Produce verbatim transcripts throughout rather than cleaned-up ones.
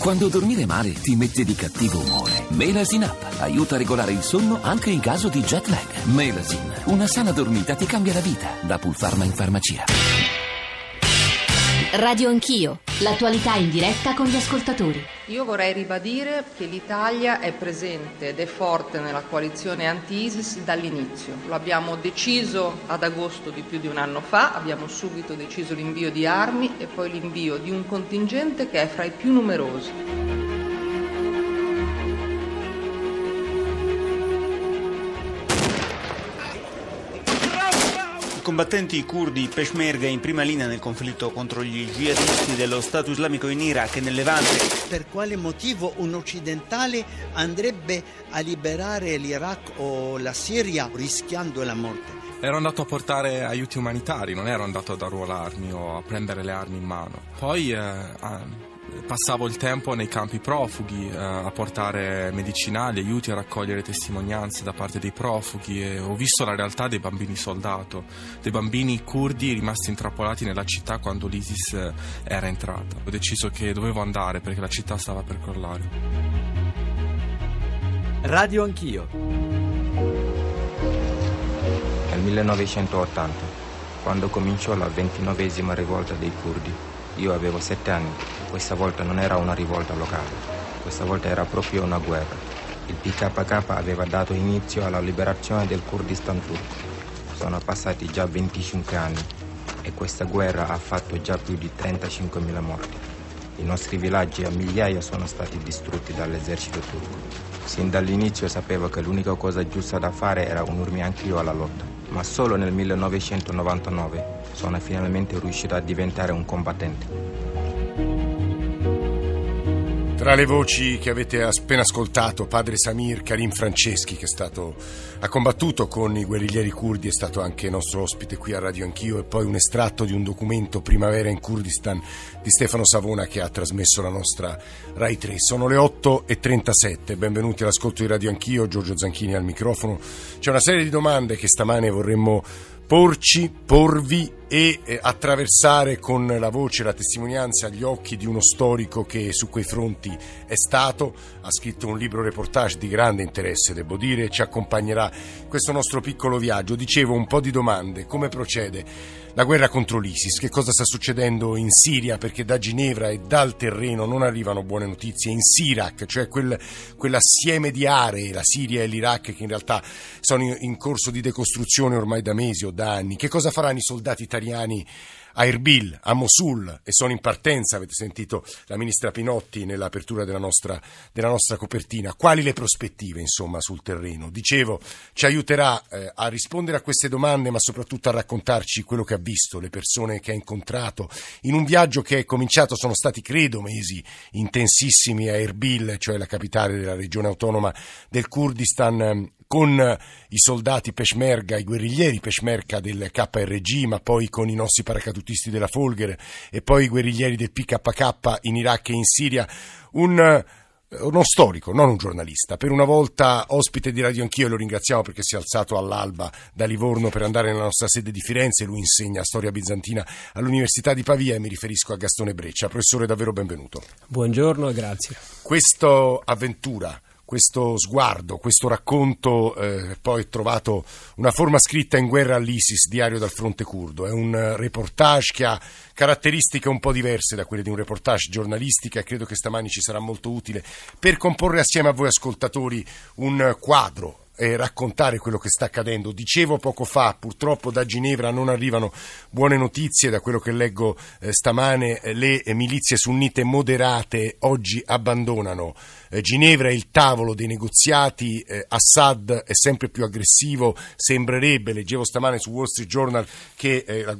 Quando dormire male ti mette di cattivo umore, Melasin App aiuta a regolare il sonno anche in caso di jet lag. Melasin, una sana dormita ti cambia la vita. Da Pulpharma in farmacia. Radio Anch'io, l'attualità in diretta con gli ascoltatori. Io vorrei ribadire che l'Italia è presente ed è forte nella coalizione anti-ISIS dall'inizio. Lo abbiamo deciso ad agosto di più di un anno fa, abbiamo subito deciso l'invio di armi e poi l'invio di un contingente che è fra i più numerosi. I combattenti curdi Peshmerga in prima linea nel conflitto contro gli jihadisti dello Stato islamico in Iraq e nel Levante. Per quale motivo un occidentale andrebbe a liberare l'Iraq o la Siria rischiando la morte? Ero andato a portare aiuti umanitari, non ero andato ad arruolarmi o a prendere le armi in mano. Poi... Eh, ah... Passavo il tempo nei campi profughi eh, a portare medicinali, aiuti, a raccogliere testimonianze da parte dei profughi e ho visto la realtà dei bambini soldato, dei bambini curdi rimasti intrappolati nella città quando l'ISIS era entrata. Ho deciso che dovevo andare perché la città stava per crollare. Radio Anch'io. È il millenovecentottanta, quando cominciò la ventinovesima rivolta dei curdi. Io avevo sette anni. Questa volta non era una rivolta locale, questa volta era proprio una guerra. Il P K K aveva dato inizio alla liberazione del Kurdistan turco. Sono passati già venticinque anni e questa guerra ha fatto già più di trentacinquemila morti. I nostri villaggi a migliaia sono stati distrutti dall'esercito turco. Sin dall'inizio sapevo che l'unica cosa giusta da fare era unirmi anch'io alla lotta, ma solo nel millenovecentonovantanove sono finalmente riuscito a diventare un combattente. Tra le voci che avete appena ascoltato, padre Samir Karim Franceschi, che è stato, ha combattuto con i guerriglieri curdi, è stato anche nostro ospite qui a Radio Anch'io, e poi un estratto di un documento, Primavera in Kurdistan, di Stefano Savona, che ha trasmesso la nostra Rai tre. Sono le otto e trentasette, benvenuti all'ascolto di Radio Anch'io, Giorgio Zanchini al microfono. C'è una serie di domande che stamane vorremmo porci, porvi e eh, attraversare con la voce, la testimonianza, gli occhi di uno storico che su quei fronti è stato, ha scritto un libro reportage di grande interesse, devo dire, ci accompagnerà questo nostro piccolo viaggio. Dicevo, un po' di domande: come procede la guerra contro l'ISIS, che cosa sta succedendo in Siria, perché da Ginevra e dal terreno non arrivano buone notizie, in Sirac, cioè quel, quell'assieme di aree, la Siria e l'Iraq, che in realtà sono in, in corso di decostruzione ormai da mesi o da anni, che cosa faranno i soldati italiani a Erbil, a Mosul, e sono in partenza, avete sentito la ministra Pinotti nell'apertura della nostra, della nostra copertina. Quali le prospettive, insomma, sul terreno? Dicevo, ci aiuterà eh, a rispondere a queste domande, ma soprattutto a raccontarci quello che ha visto, le persone che ha incontrato in un viaggio che è cominciato, sono stati credo mesi intensissimi a Erbil, cioè la capitale della regione autonoma del Kurdistan, con i soldati Peshmerga, i guerriglieri Peshmerga del K R G, ma poi con i nostri paracadutisti della Folgore e poi i guerriglieri del P K K in Iraq e in Siria. Un, uno storico, non un giornalista, per una volta ospite di Radio Anch'io, e lo ringraziamo perché si è alzato all'alba da Livorno per andare nella nostra sede di Firenze. Lui insegna storia bizantina all'Università di Pavia e mi riferisco a Gastone Breccia. Professore, davvero benvenuto. Buongiorno e grazie. Questa avventura, questo sguardo, questo racconto, eh, poi trovato una forma scritta in Guerra all'ISIS, diario dal fronte curdo. È un reportage che ha caratteristiche un po' diverse da quelle di un reportage giornalistica, e credo che stamani ci sarà molto utile per comporre assieme a voi ascoltatori un quadro e raccontare quello che sta accadendo. Dicevo poco fa, purtroppo da Ginevra non arrivano buone notizie. Da quello che leggo eh, stamane, le milizie sunnite moderate oggi abbandonano eh, Ginevra, il tavolo dei negoziati, eh, Assad è sempre più aggressivo, sembrerebbe, leggevo stamane su Wall Street Journal, che eh, la,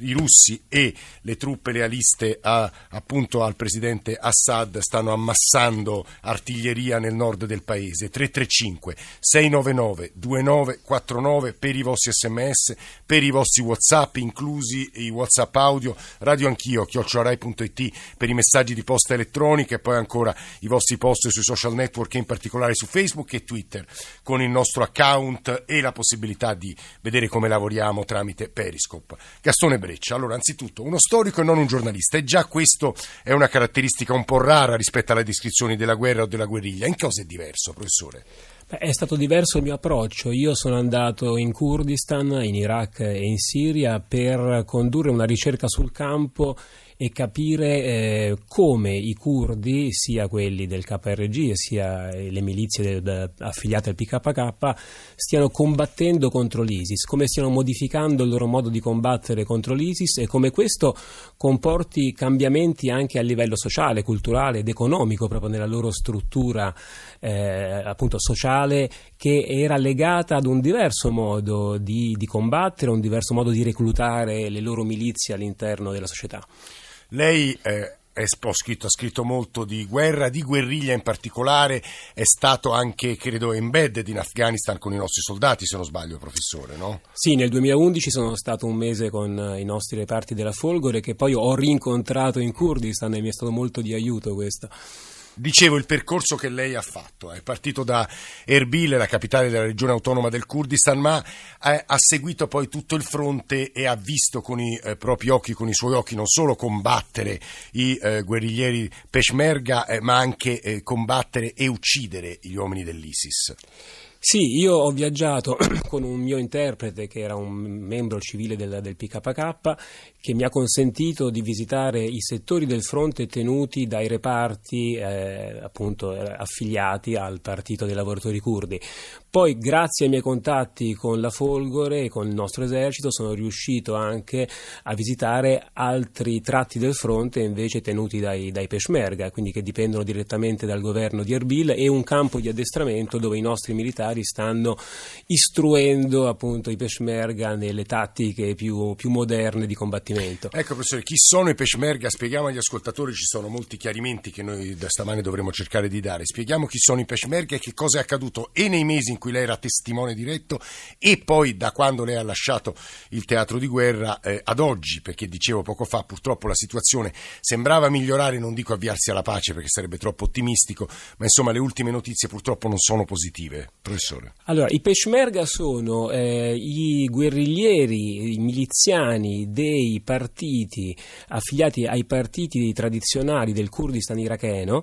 i russi e le truppe lealiste a, appunto al presidente Assad stanno ammassando artiglieria nel nord del paese. tre tre cinque sei tre nove nove due nove quattro nove per i vostri sms, per i vostri whatsapp, inclusi i whatsapp audio, radio anch'io chiocciola rai punto it per i messaggi di posta elettronica, e poi ancora i vostri post sui social network, in particolare su Facebook e Twitter con il nostro account e la possibilità di vedere come lavoriamo tramite Periscope. Gastone Breccia, allora, anzitutto uno storico e non un giornalista, e già questo è una caratteristica un po' rara rispetto alle descrizioni della guerra o della guerriglia. In cosa è diverso, professore? È stato diverso il mio approccio. Io sono andato in Kurdistan, in Iraq e in Siria per condurre una ricerca sul campo e capire eh, come i curdi, sia quelli del K R G sia le milizie del, affiliate al P K K, stiano combattendo contro l'ISIS, come stiano modificando il loro modo di combattere contro l'ISIS e come questo comporti cambiamenti anche a livello sociale, culturale ed economico, proprio nella loro struttura eh, appunto sociale, che era legata ad un diverso modo di, di combattere, un diverso modo di reclutare le loro milizie all'interno della società. Lei eh, è, ho scritto, ha scritto molto di guerra, di guerriglia in particolare, è stato anche, credo, embedded in Afghanistan con i nostri soldati, se non sbaglio, professore, no? Sì, nel duemilaundici sono stato un mese con i nostri reparti della Folgore, che poi ho rincontrato in Kurdistan, e mi è stato molto di aiuto questo. Dicevo, il percorso che lei ha fatto è partito da Erbil, la capitale della regione autonoma del Kurdistan, ma ha seguito poi tutto il fronte e ha visto con i propri occhi, con i suoi occhi, non solo combattere i guerriglieri Peshmerga, ma anche combattere e uccidere gli uomini dell'ISIS. Sì, io ho viaggiato con un mio interprete che era un membro civile del, del P K K, che mi ha consentito di visitare i settori del fronte tenuti dai reparti eh, appunto affiliati al Partito dei Lavoratori Curdi. Poi, grazie ai miei contatti con la Folgore e con il nostro esercito, sono riuscito anche a visitare altri tratti del fronte invece tenuti dai, dai Peshmerga, quindi che dipendono direttamente dal governo di Erbil, e un campo di addestramento dove i nostri militari stanno istruendo appunto i Peshmerga nelle tattiche più, più moderne di combattimento. Ecco, professore, chi sono i Peshmerga? Spieghiamo agli ascoltatori, ci sono molti chiarimenti che noi da stamane dovremo cercare di dare. Spieghiamo chi sono i Peshmerga e che cosa è accaduto e nei mesi in cui lei era testimone diretto e poi da quando lei ha lasciato il teatro di guerra eh, ad oggi, perché dicevo poco fa purtroppo la situazione sembrava migliorare, non dico avviarsi alla pace perché sarebbe troppo ottimistico, ma insomma le ultime notizie purtroppo non sono positive. Professore. Allora, i Peshmerga sono eh, i guerriglieri, i miliziani dei partiti affiliati ai partiti tradizionali del Kurdistan iracheno,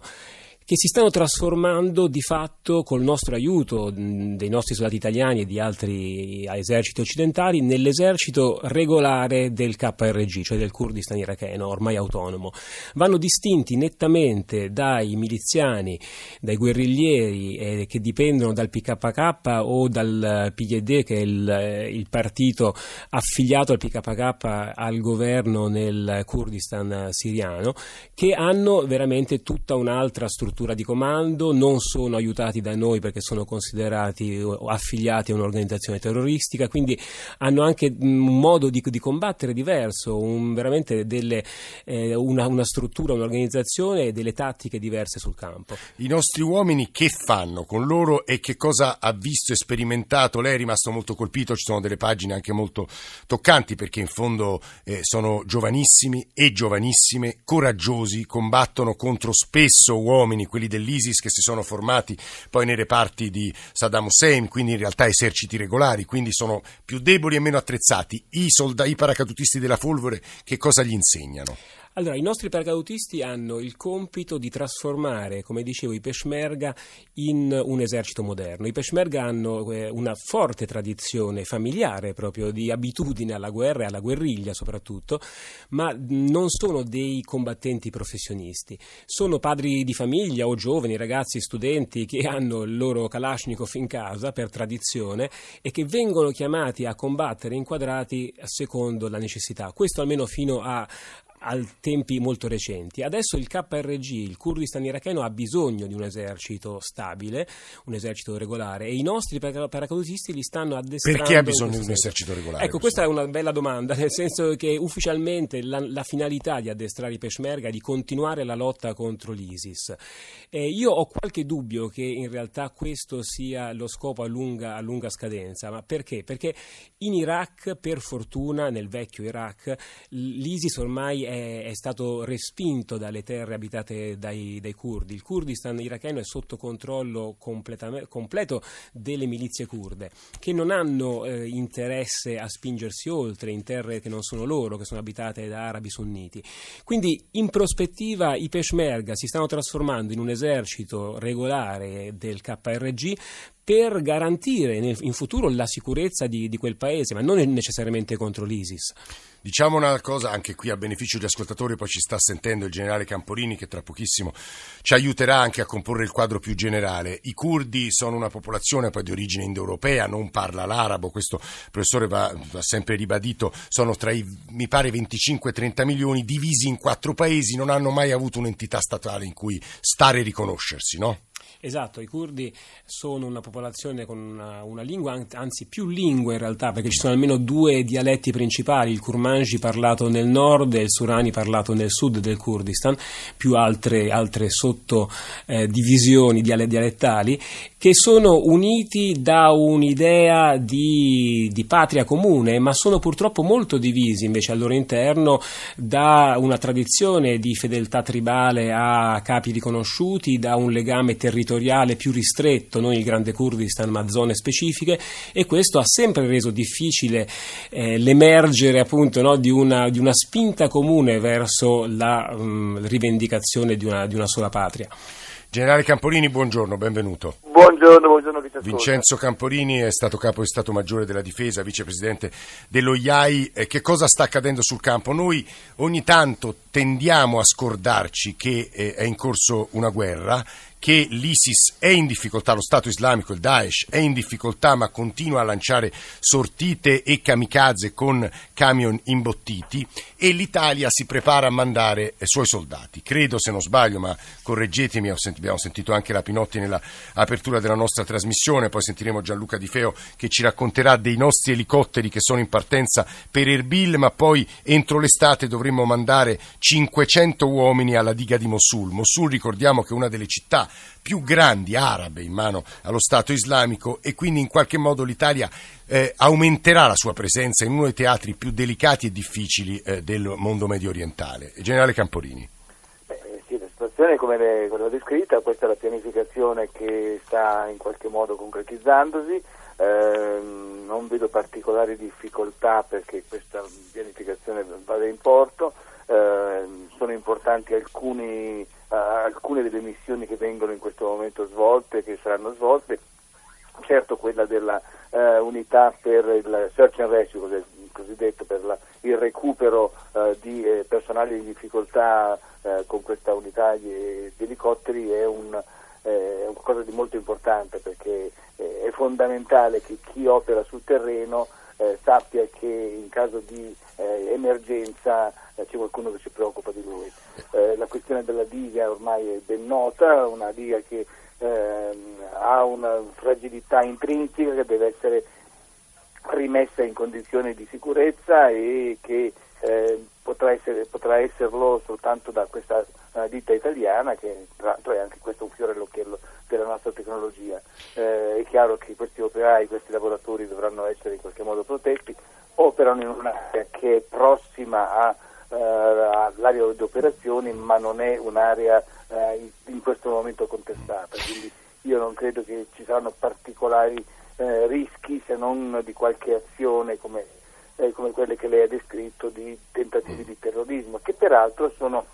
che si stanno trasformando di fatto, col nostro aiuto dei nostri soldati italiani e di altri eserciti occidentali, nell'esercito regolare del K R G, cioè del Kurdistan iracheno, ormai autonomo. Vanno distinti nettamente dai miliziani, dai guerriglieri eh, che dipendono dal P K K o dal P Y D, che è il, eh, il partito affiliato al P K K al governo nel Kurdistan siriano, che hanno veramente tutta un'altra struttura di comando, non sono aiutati da noi perché sono considerati affiliati a un'organizzazione terroristica, quindi hanno anche un modo di, di combattere diverso, un, veramente delle, eh, una, una struttura, un'organizzazione e delle tattiche diverse sul campo. I nostri uomini che fanno con loro e che cosa ha visto e sperimentato? Lei è rimasto molto colpito, ci sono delle pagine anche molto toccanti perché in fondo eh, sono giovanissimi e giovanissime, coraggiosi, combattono contro spesso uomini, quelli dell'ISIS, che si sono formati poi nei reparti di Saddam Hussein, quindi in realtà eserciti regolari, quindi sono più deboli e meno attrezzati. I soldati, i paracadutisti della Folgore, che cosa gli insegnano? Allora, i nostri paracadutisti hanno il compito di trasformare, come dicevo, i Peshmerga in un esercito moderno. I Peshmerga hanno una forte tradizione familiare proprio di abitudine alla guerra e alla guerriglia soprattutto, ma non sono dei combattenti professionisti. Sono padri di famiglia o giovani, ragazzi, studenti che hanno il loro Kalashnikov in casa per tradizione e che vengono chiamati a combattere inquadrati secondo la necessità. Questo almeno fino a a tempi molto recenti. Adesso il K R G, il Kurdistan iracheno, ha bisogno di un esercito stabile, un esercito regolare, e i nostri paracadutisti li stanno addestrando. Perché ha bisogno di un esercito regolare? Ecco, questa è una bella domanda, nel senso che ufficialmente la, la finalità di addestrare i Peshmerga è di continuare la lotta contro l'ISIS. Eh, io ho qualche dubbio che in realtà questo sia lo scopo a lunga, a lunga scadenza. Ma perché? Perché in Iraq, per fortuna, nel vecchio Iraq, l'ISIS ormai è, è stato respinto dalle terre abitate dai, dai curdi. Il Kurdistan iracheno è sotto controllo completam- completo delle milizie kurde, che non hanno eh, interesse a spingersi oltre in terre che non sono loro, che sono abitate da arabi sunniti. Quindi in prospettiva i Peshmerga si stanno trasformando in un esercito regolare del K R G per garantire nel, in futuro la sicurezza di, di quel paese, ma non necessariamente contro l'ISIS. Diciamo una cosa anche qui a beneficio degli ascoltatori, poi ci sta sentendo il generale Camporini, che tra pochissimo ci aiuterà anche a comporre il quadro più generale. I curdi sono una popolazione poi di origine indoeuropea, non parla l'arabo, questo professore va, va sempre ribadito, sono tra i mi pare venticinque trenta milioni divisi in quattro paesi, non hanno mai avuto un'entità statale in cui stare e riconoscersi, no? Esatto, i curdi sono una popolazione con una, una lingua, anzi più lingue in realtà, perché ci sono almeno due dialetti principali, il Kurmanji parlato nel nord e il Surani parlato nel sud del Kurdistan, più altre, altre sottodivisioni eh, diale, dialettali, che sono uniti da un'idea di, di patria comune, ma sono purtroppo molto divisi invece al loro interno da una tradizione di fedeltà tribale a capi riconosciuti, da un legame territoriale territoriale più ristretto, non il grande Kurdistan ma zone specifiche, e questo ha sempre reso difficile eh, l'emergere appunto, no, di, una, di una spinta comune verso la mh, rivendicazione di una, di una sola patria. Generale Camporini, buongiorno, benvenuto. Buongiorno, buongiorno. Vincenzo Camporini è stato capo di Stato Maggiore della Difesa, vicepresidente dello I A I. Che cosa sta accadendo sul campo? Noi ogni tanto tendiamo a scordarci che è in corso una guerra, che l'ISIS è in difficoltà, lo Stato Islamico, il Daesh è in difficoltà, ma continua a lanciare sortite e kamikaze con camion imbottiti, e l'Italia si prepara a mandare i suoi soldati. Credo, se non sbaglio, ma correggetemi, abbiamo sentito anche la Pinotti nella apertura della nostra trasmissione, poi sentiremo Gianluca Di Feo che ci racconterà dei nostri elicotteri che sono in partenza per Erbil, ma poi entro l'estate dovremmo mandare cinquecento uomini alla diga di Mosul. Mosul, ricordiamo che è una delle città più grandi arabe in mano allo Stato Islamico, e quindi in qualche modo l'Italia eh, aumenterà la sua presenza in uno dei teatri più delicati e difficili eh, del mondo medio orientale. Generale Camporini. Beh, sì, la situazione come l'ho descritta, questa è la pianificazione che sta in qualche modo concretizzandosi, eh, non vedo particolari difficoltà perché questa pianificazione vada in porto. Eh, sono importanti alcuni Uh, alcune delle missioni che vengono in questo momento svolte, che saranno svolte, certo quella della uh, unità per il search and rescue, cosiddetto, per la, il recupero uh, di eh, personale in difficoltà uh, con questa unità di, di elicotteri è un eh, qualcosa di molto importante, perché eh, è fondamentale che chi opera sul terreno eh, sappia che in caso di eh, emergenza eh, c'è qualcuno che si preoccupa di lui. Eh, la questione della diga ormai è ben nota, una diga che eh, ha una fragilità intrinseca che deve essere rimessa in condizioni di sicurezza, e che eh, potrà, essere, potrà esserlo soltanto da questa ditta italiana, che tra l'altro è anche questo un fiore all'occhiello della nostra tecnologia. Eh, è chiaro che questi operai, questi lavoratori dovranno essere in qualche modo protetti, operano in un'area che è prossima a Uh, l'area di operazioni, ma non è un'area uh, in questo momento contestata, quindi io non credo che ci saranno particolari uh, rischi, se non di qualche azione come, eh, come quelle che lei ha descritto, di tentativi di terrorismo, che peraltro sono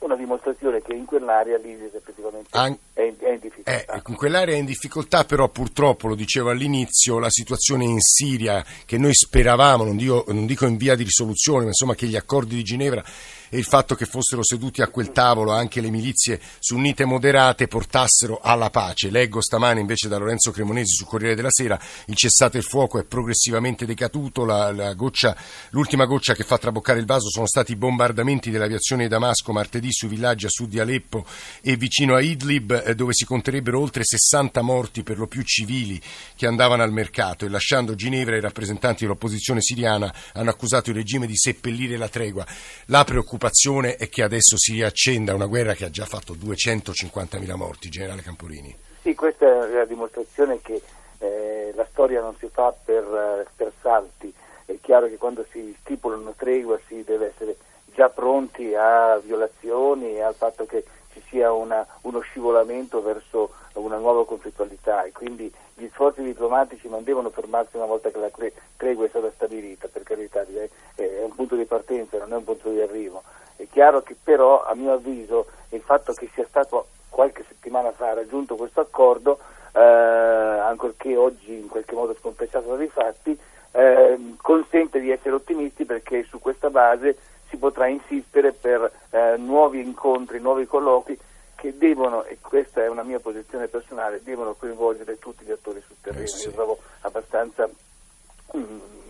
una dimostrazione che in quell'area l'ISIS effettivamente An... è, in, è in difficoltà. Eh, in quell'area è in difficoltà, però purtroppo, lo dicevo all'inizio, la situazione in Siria, che noi speravamo, non dico, non dico in via di risoluzione, ma insomma che gli accordi di Ginevra e il fatto che fossero seduti a quel tavolo anche le milizie sunnite moderate portassero alla pace. Leggo stamane invece da Lorenzo Cremonesi su Corriere della Sera: il cessate il fuoco è progressivamente decaduto, la, la goccia, l'ultima goccia che fa traboccare il vaso sono stati i bombardamenti dell'aviazione di Damasco martedì sui villaggi a sud di Aleppo e vicino a Idlib, dove si conterebbero oltre sessanta morti, per lo più civili, che andavano al mercato. E lasciando Ginevra, i rappresentanti dell'opposizione siriana hanno accusato il regime di seppellire la tregua. La preoccupazione è che adesso si riaccenda una guerra che ha già fatto duecentocinquantamila morti, generale Camporini. Sì, questa è la dimostrazione che eh, la storia non si fa per, per salti. È chiaro che quando si stipula una tregua si deve essere già pronti a violazioni e al fatto che ci sia una, uno scivolamento verso una nuova conflittualità, e quindi gli sforzi diplomatici non devono fermarsi una volta che la tregua è stata stabilita, per carità, è un punto di partenza, non è un punto di arrivo. È chiaro che però, a mio avviso, il fatto che sia stato qualche settimana fa raggiunto questo accordo, eh, ancorché oggi in qualche modo sconfessato dai fatti, eh, consente di essere ottimisti, perché su questa base si potrà insistere per eh, nuovi incontri, nuovi colloqui che devono, e questa è una mia posizione personale, devono coinvolgere tutti gli attori sul terreno. Eh sì. Io trovo abbastanza mh,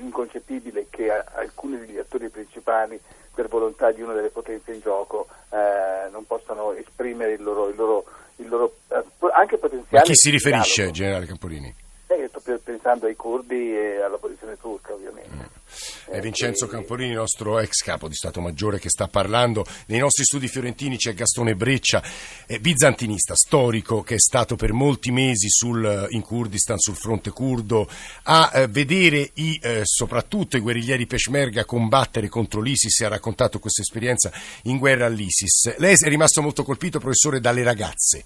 inconcepibile che a, alcuni degli attori principali, per volontà di una delle potenze in gioco, eh, non possano esprimere il loro, il loro, il loro eh, anche potenziale. A chi si riferisce, dialogo, generale Camporini? Eh, sto pensando ai curdi e alla posizione turca, ovviamente. Mm. È Vincenzo Camporini, nostro ex capo di Stato Maggiore, che sta parlando. Nei nostri studi fiorentini c'è Gastone Breccia, bizantinista, storico, che è stato per molti mesi sul, in Kurdistan, sul fronte curdo, a vedere i, soprattutto i guerriglieri Peshmerga combattere contro l'ISIS, e ha raccontato questa esperienza in guerra all'ISIS. Lei è rimasto molto colpito, professore, dalle ragazze.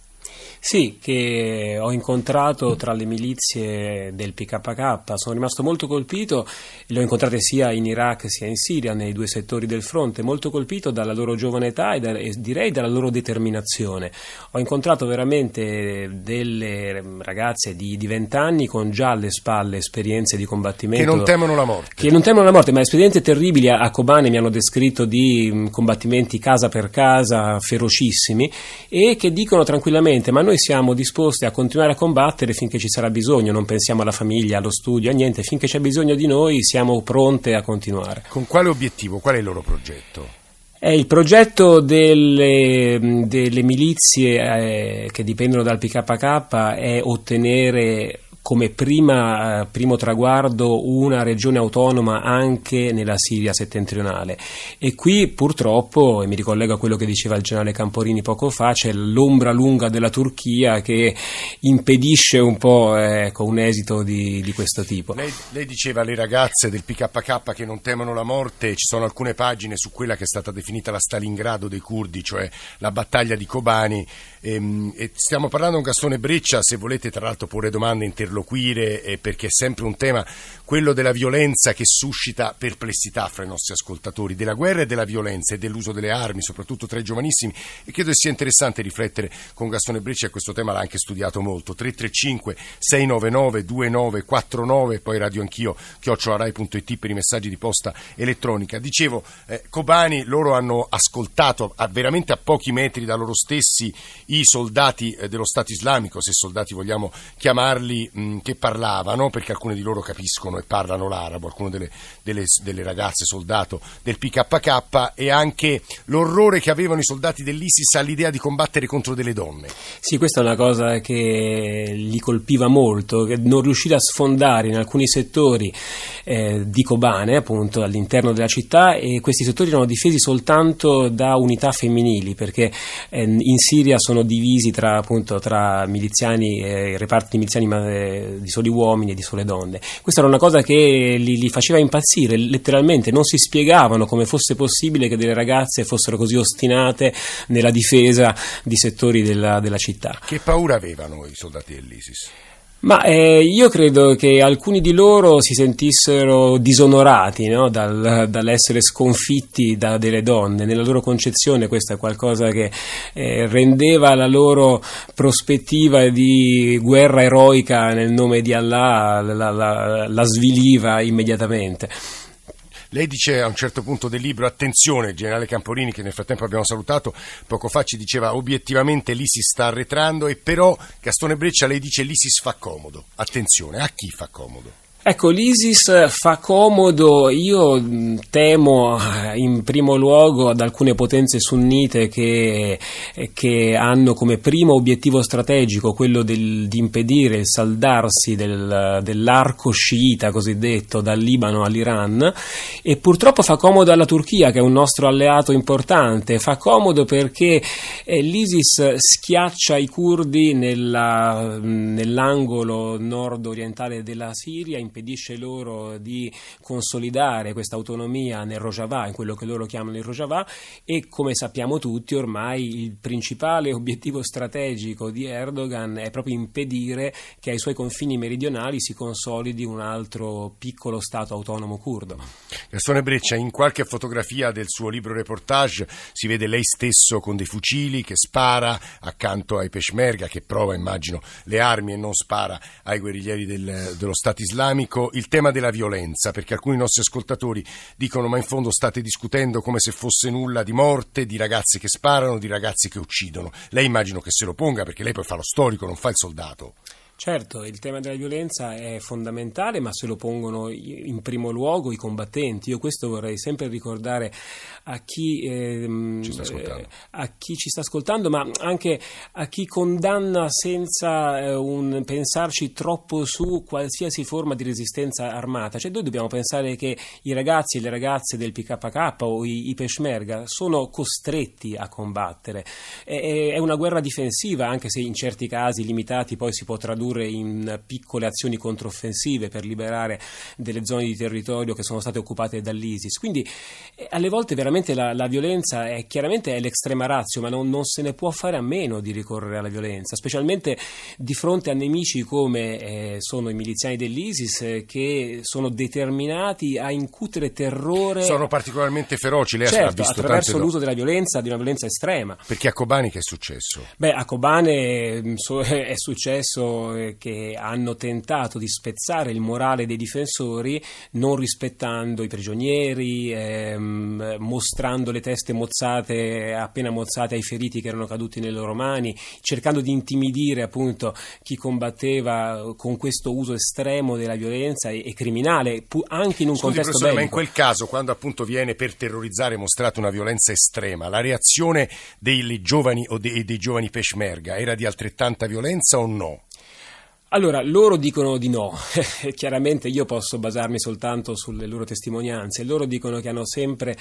Sì, che ho incontrato tra le milizie del P K K, sono rimasto molto colpito, le ho incontrate sia in Iraq sia in Siria, nei due settori del fronte, molto colpito dalla loro giovane età e, da, e direi dalla loro determinazione. Ho incontrato veramente delle ragazze di, di venti anni con già alle spalle esperienze di combattimento. Che non temono la morte. Che non temono la morte, ma esperienze terribili. A Kobane mi hanno descritto di combattimenti casa per casa, ferocissimi, e che dicono tranquillamente: ma noi siamo disposti a continuare a combattere finché ci sarà bisogno, non pensiamo alla famiglia, allo studio, a niente, finché c'è bisogno di noi siamo pronte a continuare. Con quale obiettivo? Qual è il loro progetto? È il progetto delle, delle milizie eh, che dipendono dal P K K è ottenere come prima, primo traguardo una regione autonoma anche nella Siria settentrionale, e qui purtroppo, e mi ricollego a quello che diceva il generale Camporini poco fa, c'è l'ombra lunga della Turchia che impedisce un po' ecco, un esito di, di questo tipo. Lei, lei diceva le ragazze del P K K che non temono la morte, ci sono alcune pagine su quella che è stata definita la Stalingrado dei curdi, cioè la battaglia di Kobani, e, e stiamo parlando con Gastone Breccia. Se volete tra l'altro porre domande, interloquire, perché è sempre un tema, quello della violenza, che suscita perplessità fra i nostri ascoltatori, della guerra e della violenza e dell'uso delle armi, soprattutto tra i giovanissimi, e credo che sia interessante riflettere con Gastone Breccia, e questo tema l'ha anche studiato molto. Tre tre cinque sei nove nove due nove quattro nove, poi Radio Anch'io chiocciola rai punto it per i messaggi di posta elettronica. Dicevo, eh, Kobani, loro hanno ascoltato a, veramente a pochi metri da loro stessi i soldati eh, dello Stato Islamico, se soldati vogliamo chiamarli, che parlavano, perché alcune di loro capiscono e parlano l'arabo, alcune delle, delle, delle ragazze soldato del P K K, e anche l'orrore che avevano i soldati dell'ISIS all'idea di combattere contro delle donne. Sì, questa è una cosa che li colpiva molto, che non riuscire a sfondare in alcuni settori eh, di Kobane, appunto all'interno della città, e questi settori erano difesi soltanto da unità femminili, perché eh, in Siria sono divisi tra, appunto, tra miliziani, eh, reparti miliziani eh, di soli uomini e di sole donne. Questa era una cosa che li, li faceva impazzire, letteralmente non si spiegavano come fosse possibile che delle ragazze fossero così ostinate nella difesa di settori della, della città. Che paura avevano i soldati dell'ISIS? Ma eh, io credo che alcuni di loro si sentissero disonorati, no? Dal, dall'essere sconfitti da delle donne. Nella loro concezione questa è qualcosa che eh, rendeva la loro prospettiva di guerra eroica nel nome di Allah, la, la, la sviliva immediatamente. Lei dice a un certo punto del libro, attenzione, il generale Camporini, che nel frattempo abbiamo salutato poco fa, ci diceva obiettivamente lì si sta arretrando, e però Gastone Breccia, lei dice lì si fa comodo. Attenzione, a chi fa comodo? Ecco, l'ISIS fa comodo, io temo in primo luogo ad alcune potenze sunnite che, che hanno come primo obiettivo strategico quello del, di impedire il saldarsi del, dell'arco sciita cosiddetto dal Libano all'Iran, e purtroppo fa comodo alla Turchia, che è un nostro alleato importante. Fa comodo perché l'ISIS schiaccia i curdi nella, nell'angolo nord-orientale della Siria, impedisce loro di consolidare questa autonomia nel Rojava, in quello che loro chiamano il Rojava, e come sappiamo tutti ormai il principale obiettivo strategico di Erdogan è proprio impedire che ai suoi confini meridionali si consolidi un altro piccolo stato autonomo curdo. Gastone Breccia, in qualche fotografia del suo libro reportage si vede lei stesso con dei fucili che spara accanto ai Peshmerga, che prova, immagino, le armi e non spara ai guerriglieri del, dello Stato Islamico. Il tema della violenza, perché alcuni nostri ascoltatori dicono: ma in fondo state discutendo come se fosse nulla di morte, di ragazzi che sparano, di ragazzi che uccidono. Lei immagino che se lo ponga, perché lei poi fa lo storico, non fa il soldato. Certo, il tema della violenza è fondamentale, ma se lo pongono in primo luogo i combattenti. Io questo vorrei sempre ricordare a chi, ehm, ci, sta eh, a chi ci sta ascoltando, ma anche a chi condanna senza eh, un pensarci troppo su qualsiasi forma di resistenza armata. Cioè, noi dobbiamo pensare che i ragazzi e le ragazze del P K K o i, i Peshmerga sono costretti a combattere. È, è una guerra difensiva, anche se in certi casi limitati poi si può tradurre in piccole azioni controffensive per liberare delle zone di territorio che sono state occupate dall'ISIS. Quindi alle volte veramente la, la violenza è chiaramente è l'extrema ratio, ma non, non se ne può fare a meno di ricorrere alla violenza, specialmente di fronte a nemici come eh, sono i miliziani dell'ISIS, eh, che sono determinati a incutere terrore. Sono particolarmente feroci, lei certo, ha visto attraverso tante... l'uso della violenza, di una violenza estrema. Perché a Kobane che è successo? Beh, a Kobane so, è successo che hanno tentato di spezzare il morale dei difensori non rispettando i prigionieri, ehm, mostrando le teste mozzate, appena mozzate ai feriti che erano caduti nelle loro mani, cercando di intimidire appunto chi combatteva con questo uso estremo della violenza e, e criminale, pu- anche in un Scusi, contesto bellico. Ma in quel caso, quando appunto viene per terrorizzare mostrata una violenza estrema, la reazione dei giovani o dei, dei giovani Peshmerga era di altrettanta violenza o no? Allora, loro dicono di no, chiaramente io posso basarmi soltanto sulle loro testimonianze. Loro dicono che hanno sempre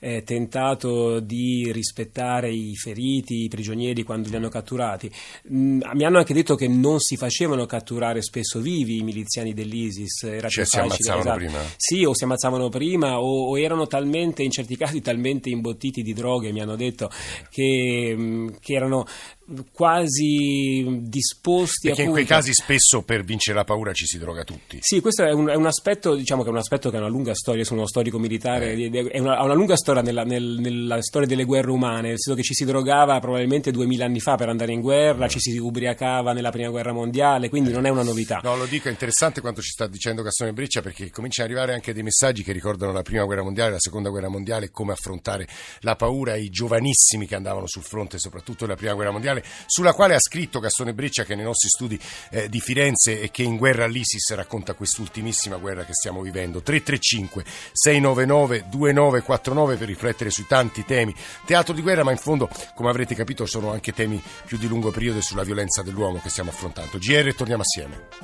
eh, tentato di rispettare i feriti, i prigionieri quando li hanno catturati. Mm, mi hanno anche detto che non si facevano catturare spesso vivi i miliziani dell'ISIS. Era cioè si ammazzavano esatto. prima? Sì, o si ammazzavano prima o, o erano talmente, in certi casi, talmente imbottiti di droghe, mi hanno detto, che, che erano... quasi disposti perché appunto. In quei casi spesso per vincere la paura ci si droga tutti. Sì, questo è un, è un aspetto, diciamo che è un aspetto che ha una lunga storia. Sono uno storico militare, eh. è una, ha una lunga storia nella, nel, nella storia delle guerre umane, nel senso che ci si drogava probabilmente duemila anni fa per andare in guerra, eh. ci si ubriacava nella prima guerra mondiale, quindi eh. non è una novità. No, lo dico, è interessante quanto ci sta dicendo Gastone Breccia, perché cominciano ad arrivare anche dei messaggi che ricordano la prima guerra mondiale, la seconda guerra mondiale, come affrontare la paura, i giovanissimi che andavano sul fronte, soprattutto della prima guerra mondiale, sulla quale ha scritto Gastone Breccia, che nei nostri studi eh, di Firenze e che in guerra all'ISIS racconta quest'ultimissima guerra che stiamo vivendo. Tre tre cinque sei nove nove due nove quattro nove per riflettere sui tanti temi, teatro di guerra, ma in fondo, come avrete capito, sono anche temi più di lungo periodo sulla violenza dell'uomo che stiamo affrontando. G R, torniamo assieme.